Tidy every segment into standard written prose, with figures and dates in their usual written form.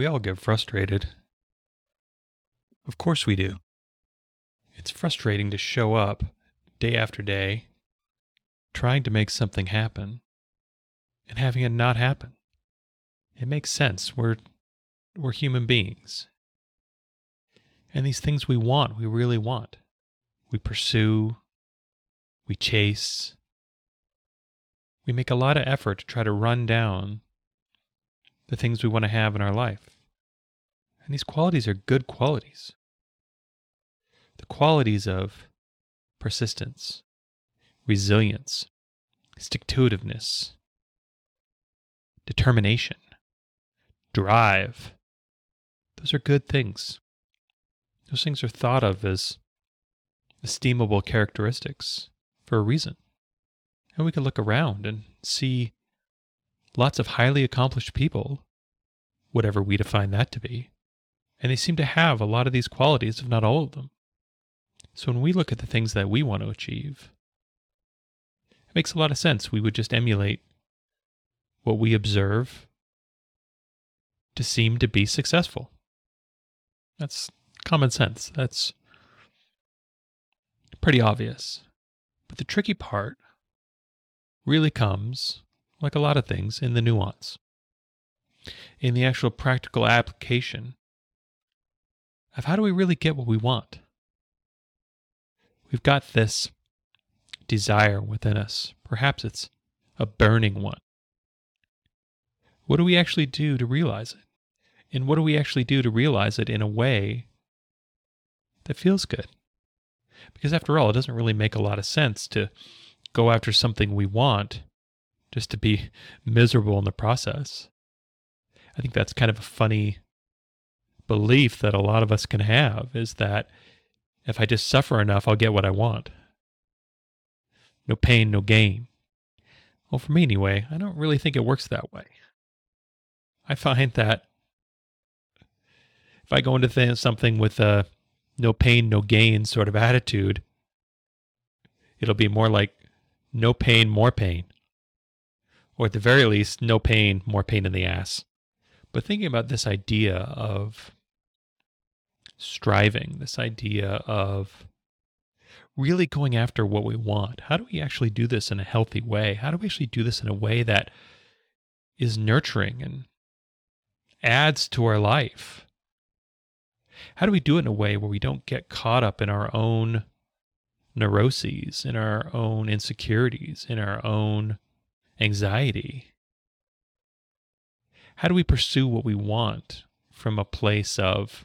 We all get frustrated. Of course we do. It's frustrating to show up day after day, trying to make something happen, and having it not happen. It makes sense. We're human beings. And these things we want, we really want. We pursue, we chase. We make a lot of effort to try to run down the things we want to have in our life. And these qualities are good qualities. The qualities of persistence, resilience, stick-to-itiveness, determination, drive. Those are good things. Those things are thought of as esteemable characteristics for a reason. And we can look around and see lots of highly accomplished people, whatever we define that to be, and they seem to have a lot of these qualities, if not all of them. So when we look at the things that we want to achieve, it makes a lot of sense. We would just emulate what we observe to seem to be successful. That's common sense. That's pretty obvious. But the tricky part really comes, like a lot of things, in the nuance, in the actual practical application of how do we really get what we want. We've got this desire within us. Perhaps it's a burning one. What do we actually do to realize it? And what do we actually do to realize it in a way that feels good? Because after all, it doesn't really make a lot of sense to go after something we want just to be miserable in the process. I think that's kind of a funny belief that a lot of us can have, is that if I just suffer enough, I'll get what I want. No pain, no gain. Well, for me anyway, I don't really think it works that way. I find that if I go into something with a no pain, no gain sort of attitude, it'll be more like no pain, more pain. Or at the very least, no pain, more pain in the ass. But thinking about this idea of striving, this idea of really going after what we want, how do we actually do this in a healthy way? How do we actually do this in a way that is nurturing and adds to our life? How do we do it in a way where we don't get caught up in our own neuroses, in our own insecurities, in our own anxiety? How do we pursue what we want from a place of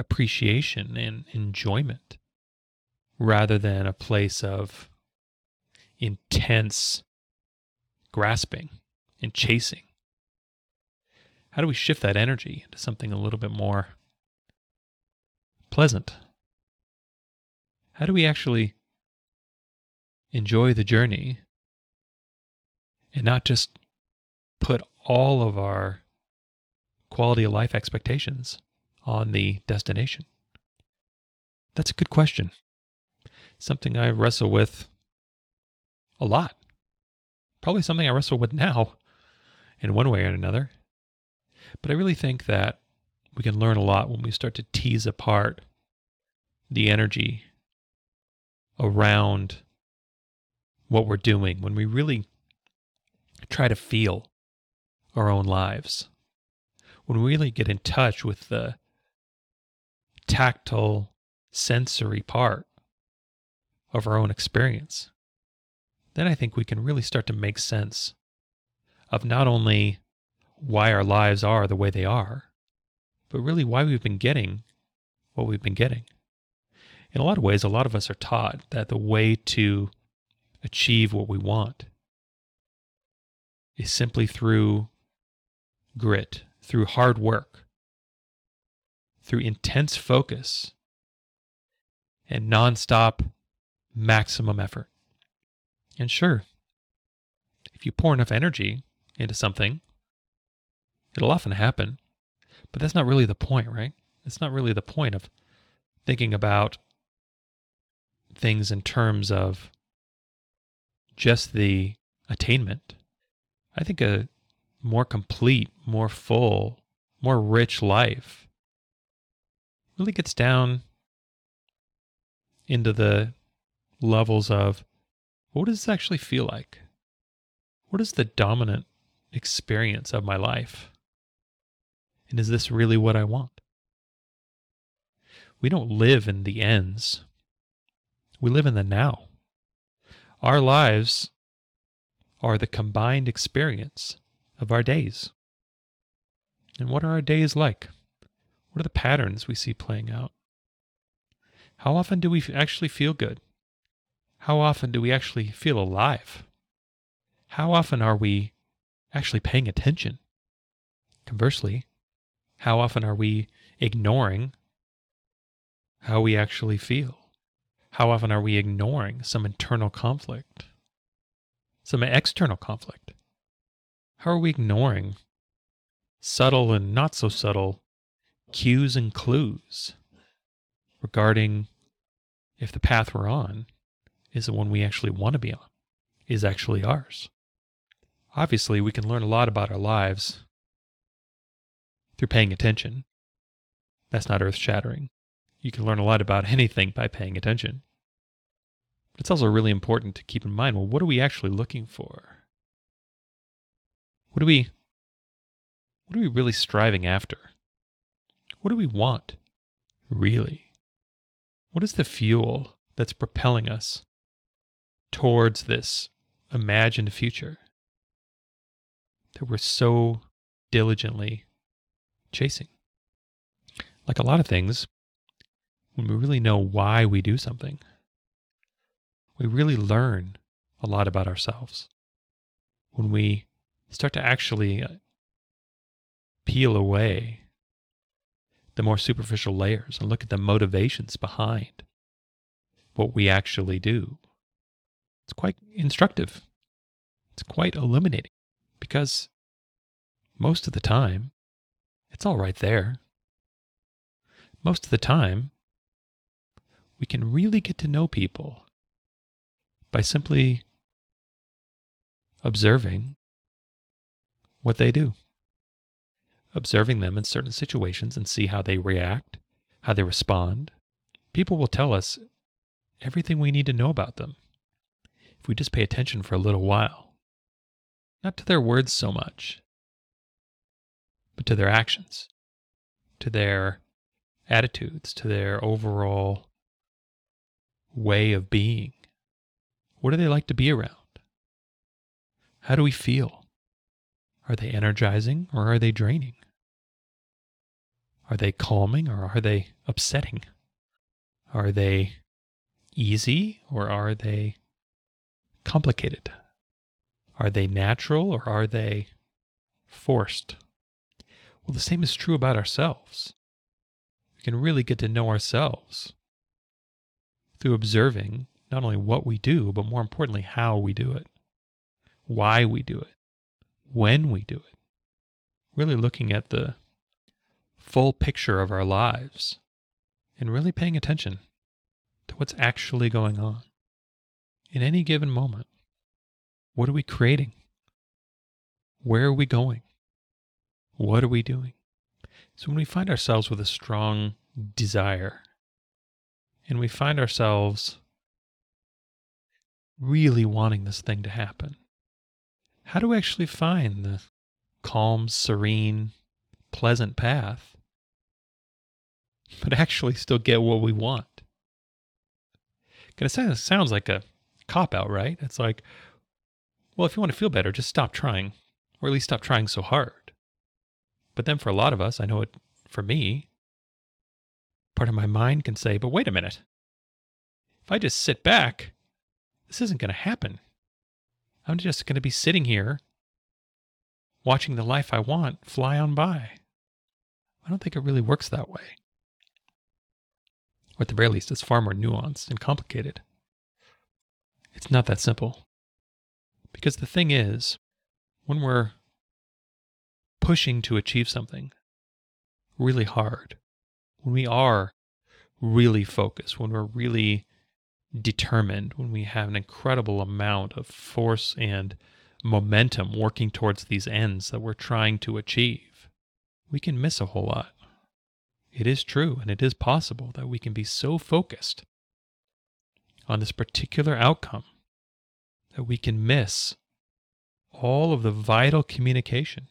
appreciation and enjoyment rather than a place of intense grasping and chasing? How do we shift that energy into something a little bit more pleasant? How do we actually enjoy the journey and not just put all of our quality of life expectations on the destination? That's a good question. Something I wrestle with a lot. Probably something I wrestle with now in one way or another. But I really think that we can learn a lot when we start to tease apart the energy around what we're doing, when we really try to feel our own lives, when we really get in touch with the tactile, sensory part of our own experience. Then I think we can really start to make sense of not only why our lives are the way they are, but really why we've been getting what we've been getting. In a lot of ways, a lot of us are taught that the way to achieve what we want is simply through grit, through hard work, through intense focus, and nonstop maximum effort. And sure, if you pour enough energy into something, it'll often happen. But that's not really the point, right? It's not really the point of thinking about things in terms of just the attainment. I think a more complete, more full, more rich life. Really gets down into the levels of what does this actually feel like? What is the dominant experience of my life? And is this really what I want? We don't live in the ends. We live in the now. Our lives are the combined experience of our days. And what are our days like? What are the patterns we see playing out? How often do we actually feel good? How often do we actually feel alive? How often are we actually paying attention? Conversely, how often are we ignoring how we actually feel? How often are we ignoring some internal conflict, some external conflict? How are we ignoring subtle and not so subtle cues and clues regarding if the path we're on is the one we actually want to be on, is actually ours? Obviously, we can learn a lot about our lives through paying attention. That's not earth-shattering. You can learn a lot about anything by paying attention. But it's also really important to keep in mind, well, what are we actually looking for? What are we really striving after? What do we want, really? What is the fuel that's propelling us towards this imagined future that we're so diligently chasing? Like a lot of things, when we really know why we do something, we really learn a lot about ourselves. When we start to actually peel away the more superficial layers and look at the motivations behind what we actually do, it's quite instructive. It's quite illuminating, because most of the time, it's all right there. Most of the time, we can really get to know people by simply observing what they do, observing them in certain situations and see how they react, how they respond. People will tell us everything we need to know about them if we just pay attention for a little while, not to their words so much, but to their actions, to their attitudes, to their overall way of being. What do they like to be around? How do we feel? Are they energizing or are they draining? Are they calming or are they upsetting? Are they easy or are they complicated? Are they natural or are they forced? Well, the same is true about ourselves. We can really get to know ourselves through observing not only what we do, but more importantly, how we do it, why we do it, when we do it. Really looking at the full picture of our lives and really paying attention to what's actually going on in any given moment. What are we creating? Where are we going? What are we doing? So when we find ourselves with a strong desire, and we find ourselves really wanting this thing to happen, how do we actually find the calm, serene, pleasant path, but actually still get what we want? It sounds like a cop-out, right? It's like, well, if you want to feel better, just stop trying, or at least stop trying so hard. But then for a lot of us, I know it for me, part of my mind can say, but wait a minute, if I just sit back, this isn't going to happen. I'm just going to be sitting here watching the life I want fly on by. I don't think it really works that way. Or at the very least, it's far more nuanced and complicated. It's not that simple. Because the thing is, when we're pushing to achieve something really hard, when we are really focused, when we're really determined, when we have an incredible amount of force and momentum working towards these ends that we're trying to achieve, we can miss a whole lot. It is true, and it is possible that we can be so focused on this particular outcome that we can miss all of the vital communication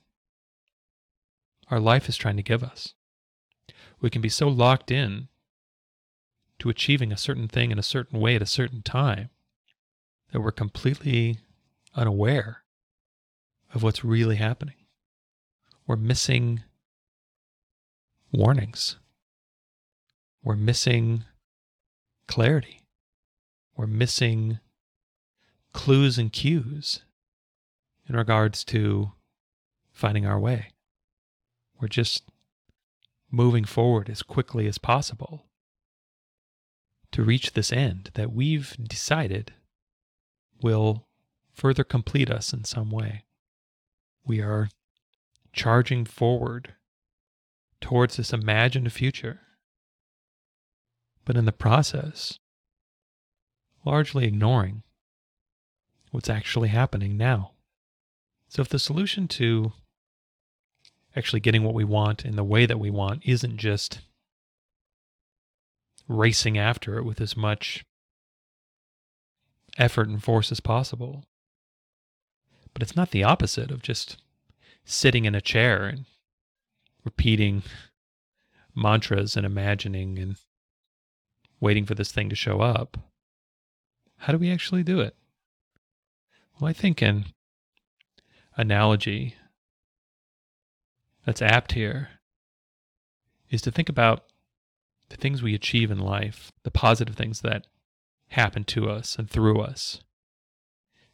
our life is trying to give us. We can be so locked in to achieving a certain thing in a certain way at a certain time that we're completely unaware of what's really happening. We're missing warnings. We're missing clarity. We're missing clues and cues in regards to finding our way. We're just moving forward as quickly as possible to reach this end that we've decided will further complete us in some way. We are charging forward towards this imagined future, but in the process, largely ignoring what's actually happening now. So if the solution to actually getting what we want in the way that we want isn't just racing after it with as much effort and force as possible, but it's not the opposite of just sitting in a chair and repeating mantras and imagining and waiting for this thing to show up. How do we actually do it? Well, I think an analogy that's apt here is to think about the things we achieve in life, the positive things that happen to us and through us.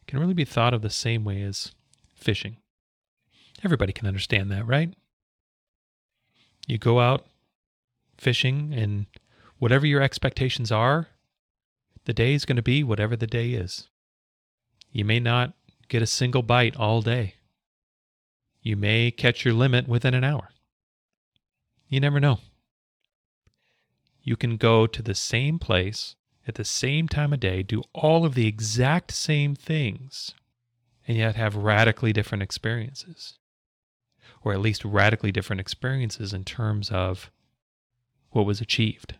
It can really be thought of the same way as fishing. Everybody can understand that, right? You go out fishing, and whatever your expectations are, the day is going to be whatever the day is. You may not get a single bite all day. You may catch your limit within an hour. You never know. You can go to the same place at the same time of day, do all of the exact same things, and yet have radically different experiences. Or at least radically different experiences in terms of what was achieved.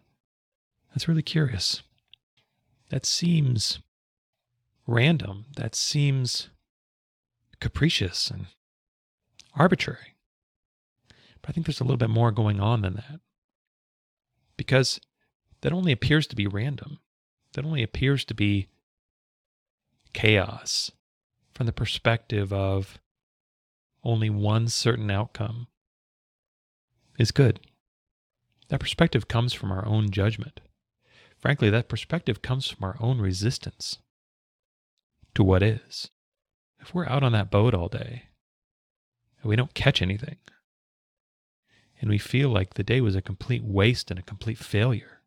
That's really curious. That seems random. That seems capricious and arbitrary. But I think there's a little bit more going on than that. Because that only appears to be random. That only appears to be chaos from the perspective of only one certain outcome is good. That perspective comes from our own judgment. Frankly, that perspective comes from our own resistance to what is. If we're out on that boat all day and we don't catch anything, and we feel like the day was a complete waste and a complete failure,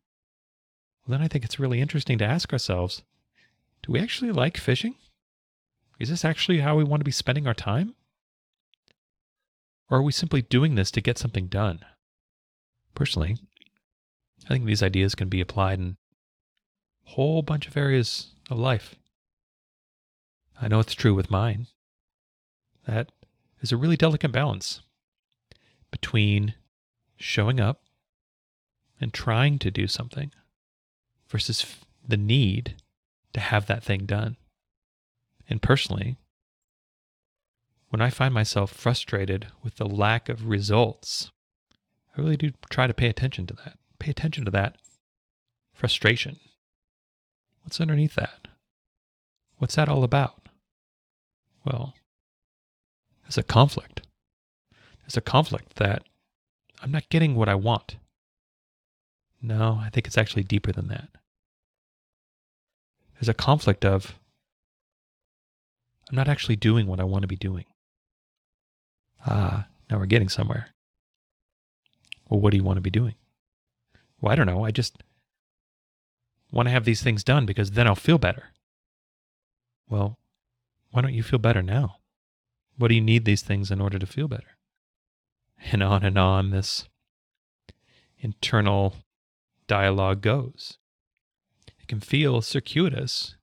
well, then I think it's really interesting to ask ourselves, do we actually like fishing? Is this actually how we want to be spending our time? Or are we simply doing this to get something done? Personally, I think these ideas can be applied in a whole bunch of areas of life. I know it's true with mine. That is a really delicate balance between showing up and trying to do something versus the need to have that thing done. And personally, when I find myself frustrated with the lack of results, I really do try to pay attention to that. Pay attention to that frustration. What's underneath that? What's that all about? Well, there's a conflict. There's a conflict that I'm not getting what I want. No, I think it's actually deeper than that. There's a conflict of I'm not actually doing what I want to be doing. Now we're getting somewhere. Well, what do you want to be doing? Well, I don't know. I just want to have these things done because then I'll feel better. Well, why don't you feel better now? What do you need these things in order to feel better? And on this internal dialogue goes. It can feel circuitous,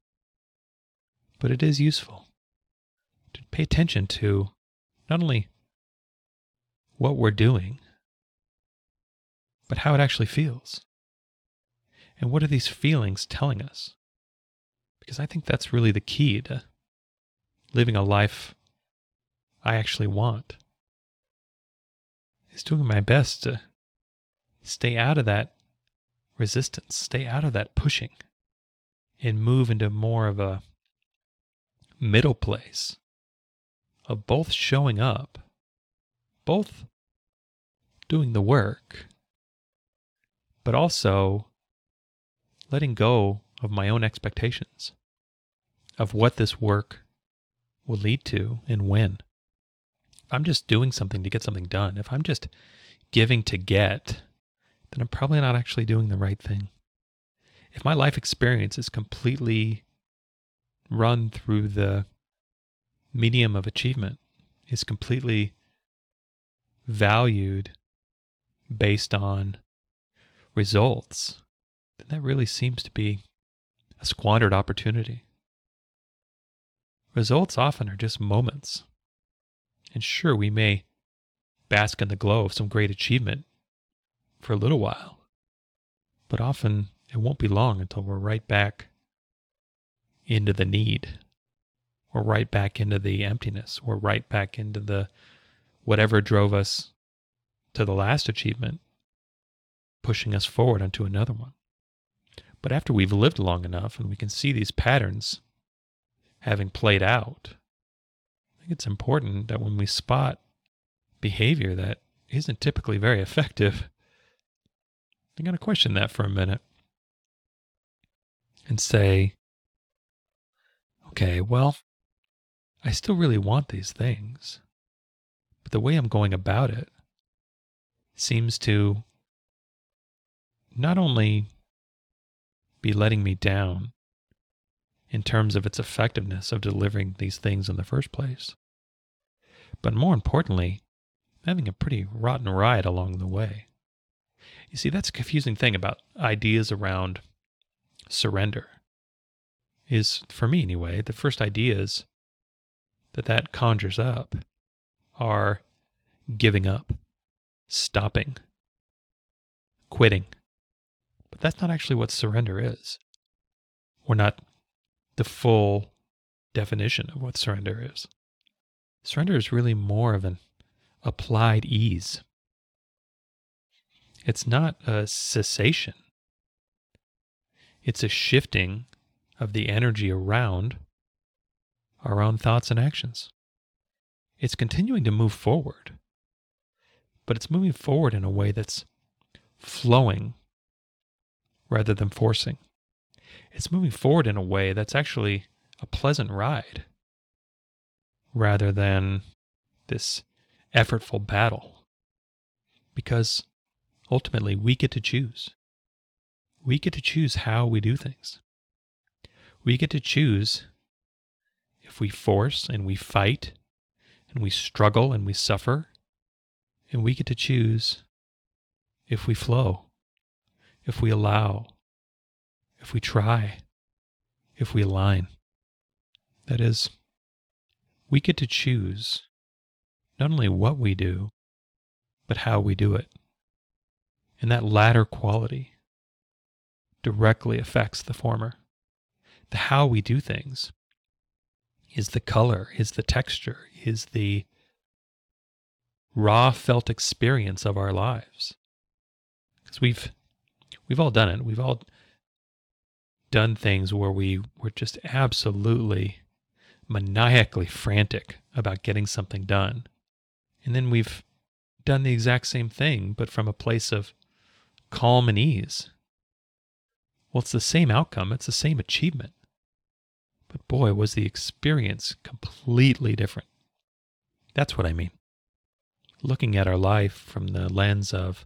but it is useful to pay attention to not only what we're doing, but how it actually feels. And what are these feelings telling us? Because I think that's really the key to living a life I actually want. Is doing my best to stay out of that resistance, stay out of that pushing, and move into more of a middle place of both showing up, both doing the work, but also letting go of my own expectations of what this work will lead to and when. If I'm just doing something to get something done, if I'm just giving to get, then I'm probably not actually doing the right thing. If my life experience is completely run through the medium of achievement, is completely valued based on results, then that really seems to be a squandered opportunity. Results often are just moments. And sure, we may bask in the glow of some great achievement for a little while, but often it won't be long until we're right back into the need. We're right back into the emptiness. We're right back into the whatever drove us to the last achievement, pushing us forward onto another one. But after we've lived long enough and we can see these patterns having played out, I think it's important that when we spot behavior that isn't typically very effective, I'm going to question that for a minute and say, okay, well, I still really want these things, but the way I'm going about it seems to not only be letting me down in terms of its effectiveness of delivering these things in the first place, but more importantly, having a pretty rotten ride along the way. You see, that's a confusing thing about ideas around surrender, is, for me anyway, the first ideas that conjures up are giving up, stopping, quitting. But that's not actually what surrender is, or not the full definition of what surrender is. Surrender is really more of an applied ease. It's not a cessation. It's a shifting of the energy around our own thoughts and actions. It's continuing to move forward, but it's moving forward in a way that's flowing rather than forcing. It's moving forward in a way that's actually a pleasant ride rather than this effortful battle. Because ultimately, we get to choose. We get to choose how we do things. We get to choose if we force and we fight and we struggle and we suffer, and we get to choose if we flow, if we allow, if we try, if we align. That is, we get to choose not only what we do, but how we do it. And that latter quality directly affects the former. The how we do things is the color, is the texture, is the raw felt experience of our lives. Because we've all done it. We've all done things where we were just absolutely maniacally frantic about getting something done. And then we've done the exact same thing, but from a place of calm and ease. Well, it's the same outcome, it's the same achievement. But boy, was the experience completely different. That's what I mean. Looking at our life from the lens of,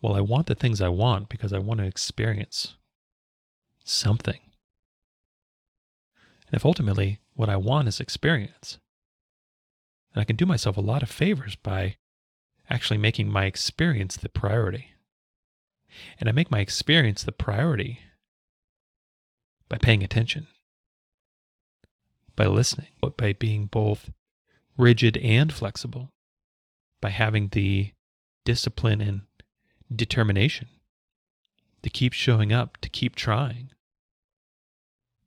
well, I want the things I want because I want to experience something. And if ultimately what I want is experience, then I can do myself a lot of favors by actually making my experience the priority. And I make my experience the priority by paying attention, by listening, but by being both rigid and flexible, by having the discipline and determination, to keep showing up, to keep trying,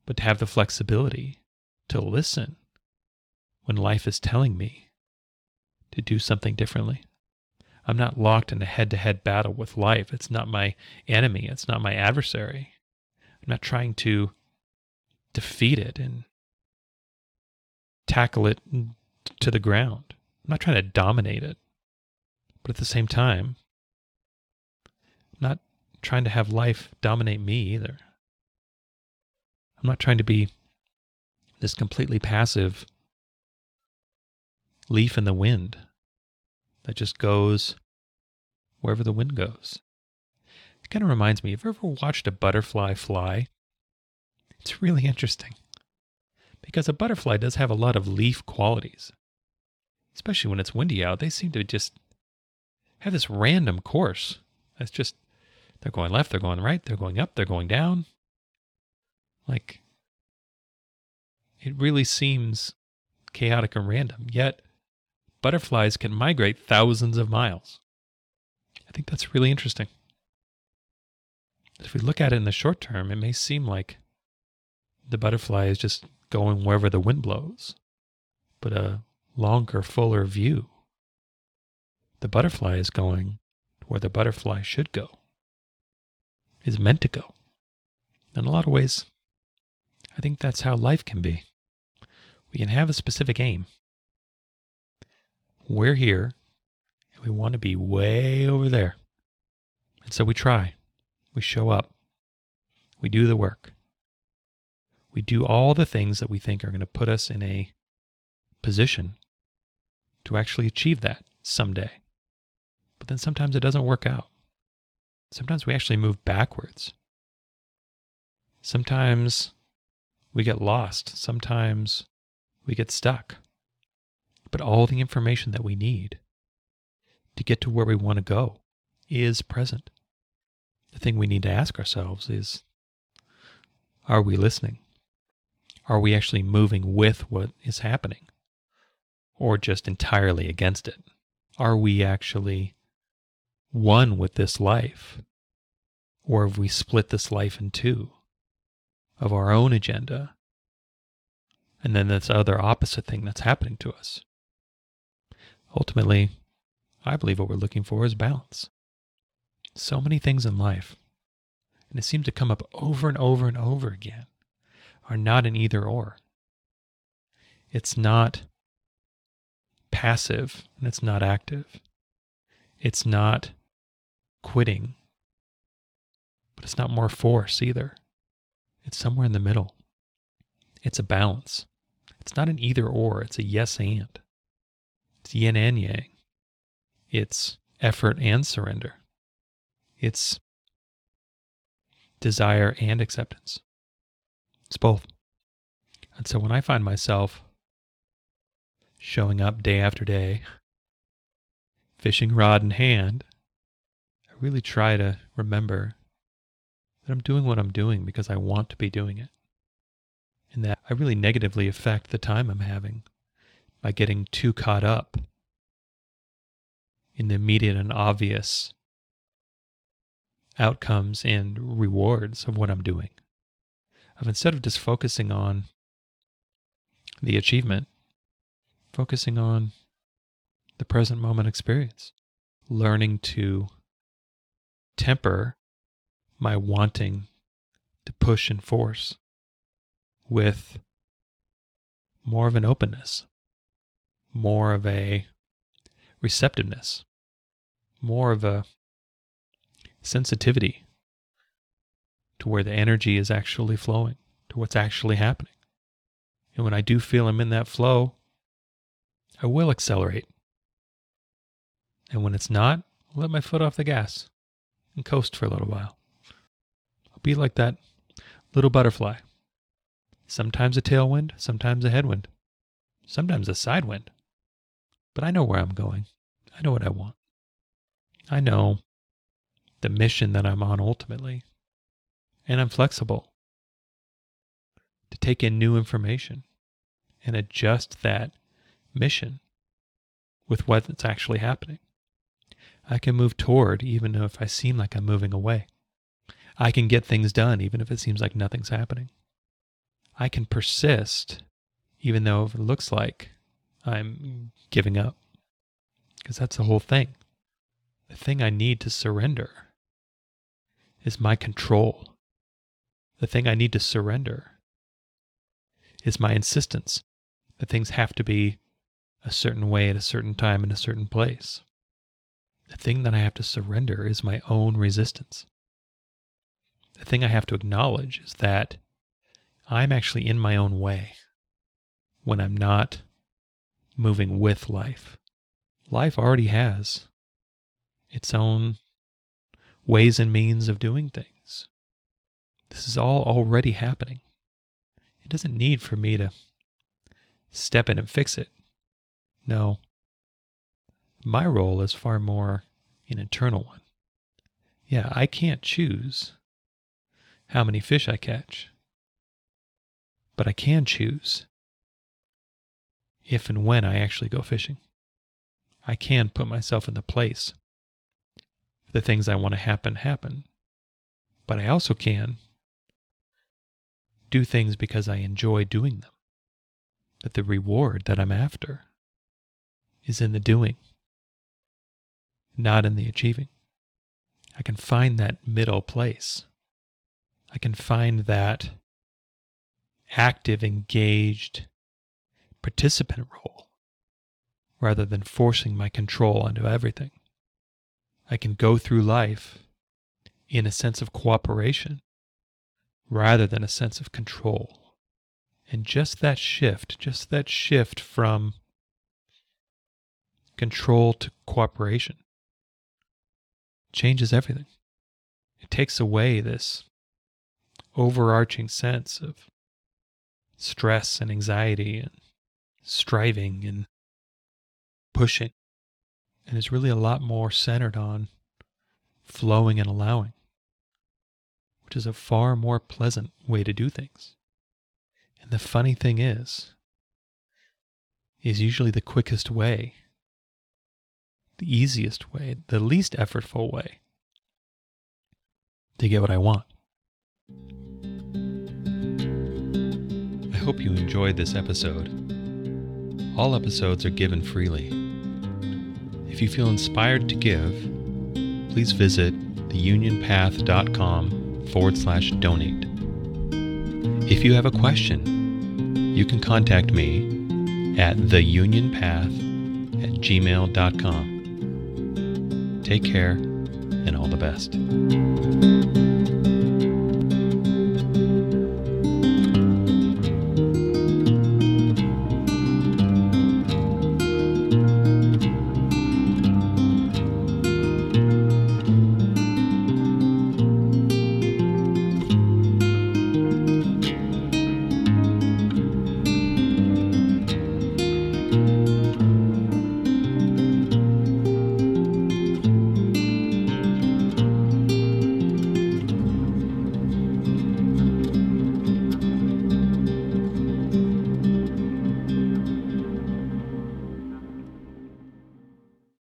but to have the flexibility to listen when life is telling me to do something differently. I'm not locked in a head-to-head battle with life. It's not my enemy. It's not my adversary. I'm not trying to defeat it and tackle it to the ground. I'm not trying to dominate it. But at the same time, I'm not trying to have life dominate me either. I'm not trying to be this completely passive leaf in the wind that just goes wherever the wind goes. It kind of reminds me, have you ever watched a butterfly fly? It's really interesting because a butterfly does have a lot of leaf qualities. Especially when it's windy out, they seem to just have this random course. That's just, they're going left, they're going right, they're going up, they're going down. Like, it really seems chaotic and random, yet butterflies can migrate thousands of miles. I think that's really interesting. If we look at it in the short term, it may seem like the butterfly is just going wherever the wind blows, but a longer, fuller view, the butterfly is going where the butterfly should go, is meant to go. In a lot of ways, I think that's how life can be. We can have a specific aim. We're here, and we want to be way over there. And so we try. We show up. We do the work. We do all the things that we think are going to put us in a position to actually achieve that someday. But then sometimes it doesn't work out. Sometimes we actually move backwards. Sometimes we get lost. Sometimes we get stuck. But all the information that we need to get to where we want to go is present. The thing we need to ask ourselves is, are we listening? Are we actually moving with what is happening? Or just entirely against it? Are we actually one with this life? Or have we split this life in two of our own agenda? And then this other opposite thing that's happening to us. Ultimately, I believe what we're looking for is balance. So many things in life, and it seems to come up over and over and over again, are not an either or. It's not passive, and it's not active. It's not quitting, but it's not more force either. It's somewhere in the middle. It's a balance. It's not an either or, it's a yes and. It's yin and yang. It's effort and surrender. It's desire and acceptance. It's both. And so when I find myself showing up day after day, fishing rod in hand, I really try to remember that I'm doing what I'm doing because I want to be doing it. And that I really negatively affect the time I'm having by getting too caught up in the immediate and obvious outcomes and rewards of what I'm doing. Instead of just focusing on the achievement, focusing on the present moment experience, learning to temper my wanting to push and force with more of an openness, more of a receptiveness, more of a sensitivity to where the energy is actually flowing, to what's actually happening. And when I do feel I'm in that flow, I will accelerate. And when it's not, I'll let my foot off the gas and coast for a little while. I'll be like that little butterfly. Sometimes a tailwind, sometimes a headwind, sometimes a sidewind. But I know where I'm going. I know what I want. I know the mission that I'm on ultimately. And I'm flexible to take in new information and adjust that mission with what's actually happening. I can move toward even if I seem like I'm moving away. I can get things done even if it seems like nothing's happening. I can persist even though it looks like I'm giving up. Because that's the whole thing. The thing I need to surrender is my control. The thing I need to surrender is my insistence that things have to be a certain way at a certain time in a certain place. The thing that I have to surrender is my own resistance. The thing I have to acknowledge is that I'm actually in my own way when I'm not moving with life. Life already has its own ways and means of doing things. This is all already happening. It doesn't need for me to step in and fix it. No. My role is far more an internal one. Yeah, I can't choose how many fish I catch, but I can choose if and when I actually go fishing. I can put myself in the place. The things I want to happen. But I also can do things because I enjoy doing them. That the reward that I'm after is in the doing, not in the achieving. I can find that middle place. I can find that active, engaged participant role rather than forcing my control onto everything. I can go through life in a sense of cooperation rather than a sense of control. And just that shift from control to cooperation changes everything. It takes away this overarching sense of stress and anxiety and striving and pushing. And it's really a lot more centered on flowing and allowing, which is a far more pleasant way to do things. And the funny thing is usually the quickest way, the easiest way, the least effortful way to get what I want. I hope you enjoyed this episode. All episodes are given freely. If you feel inspired to give, please visit theunionpath.com/donate. If you have a question, you can contact me at theunionpath@gmail.com. Take care and all the best.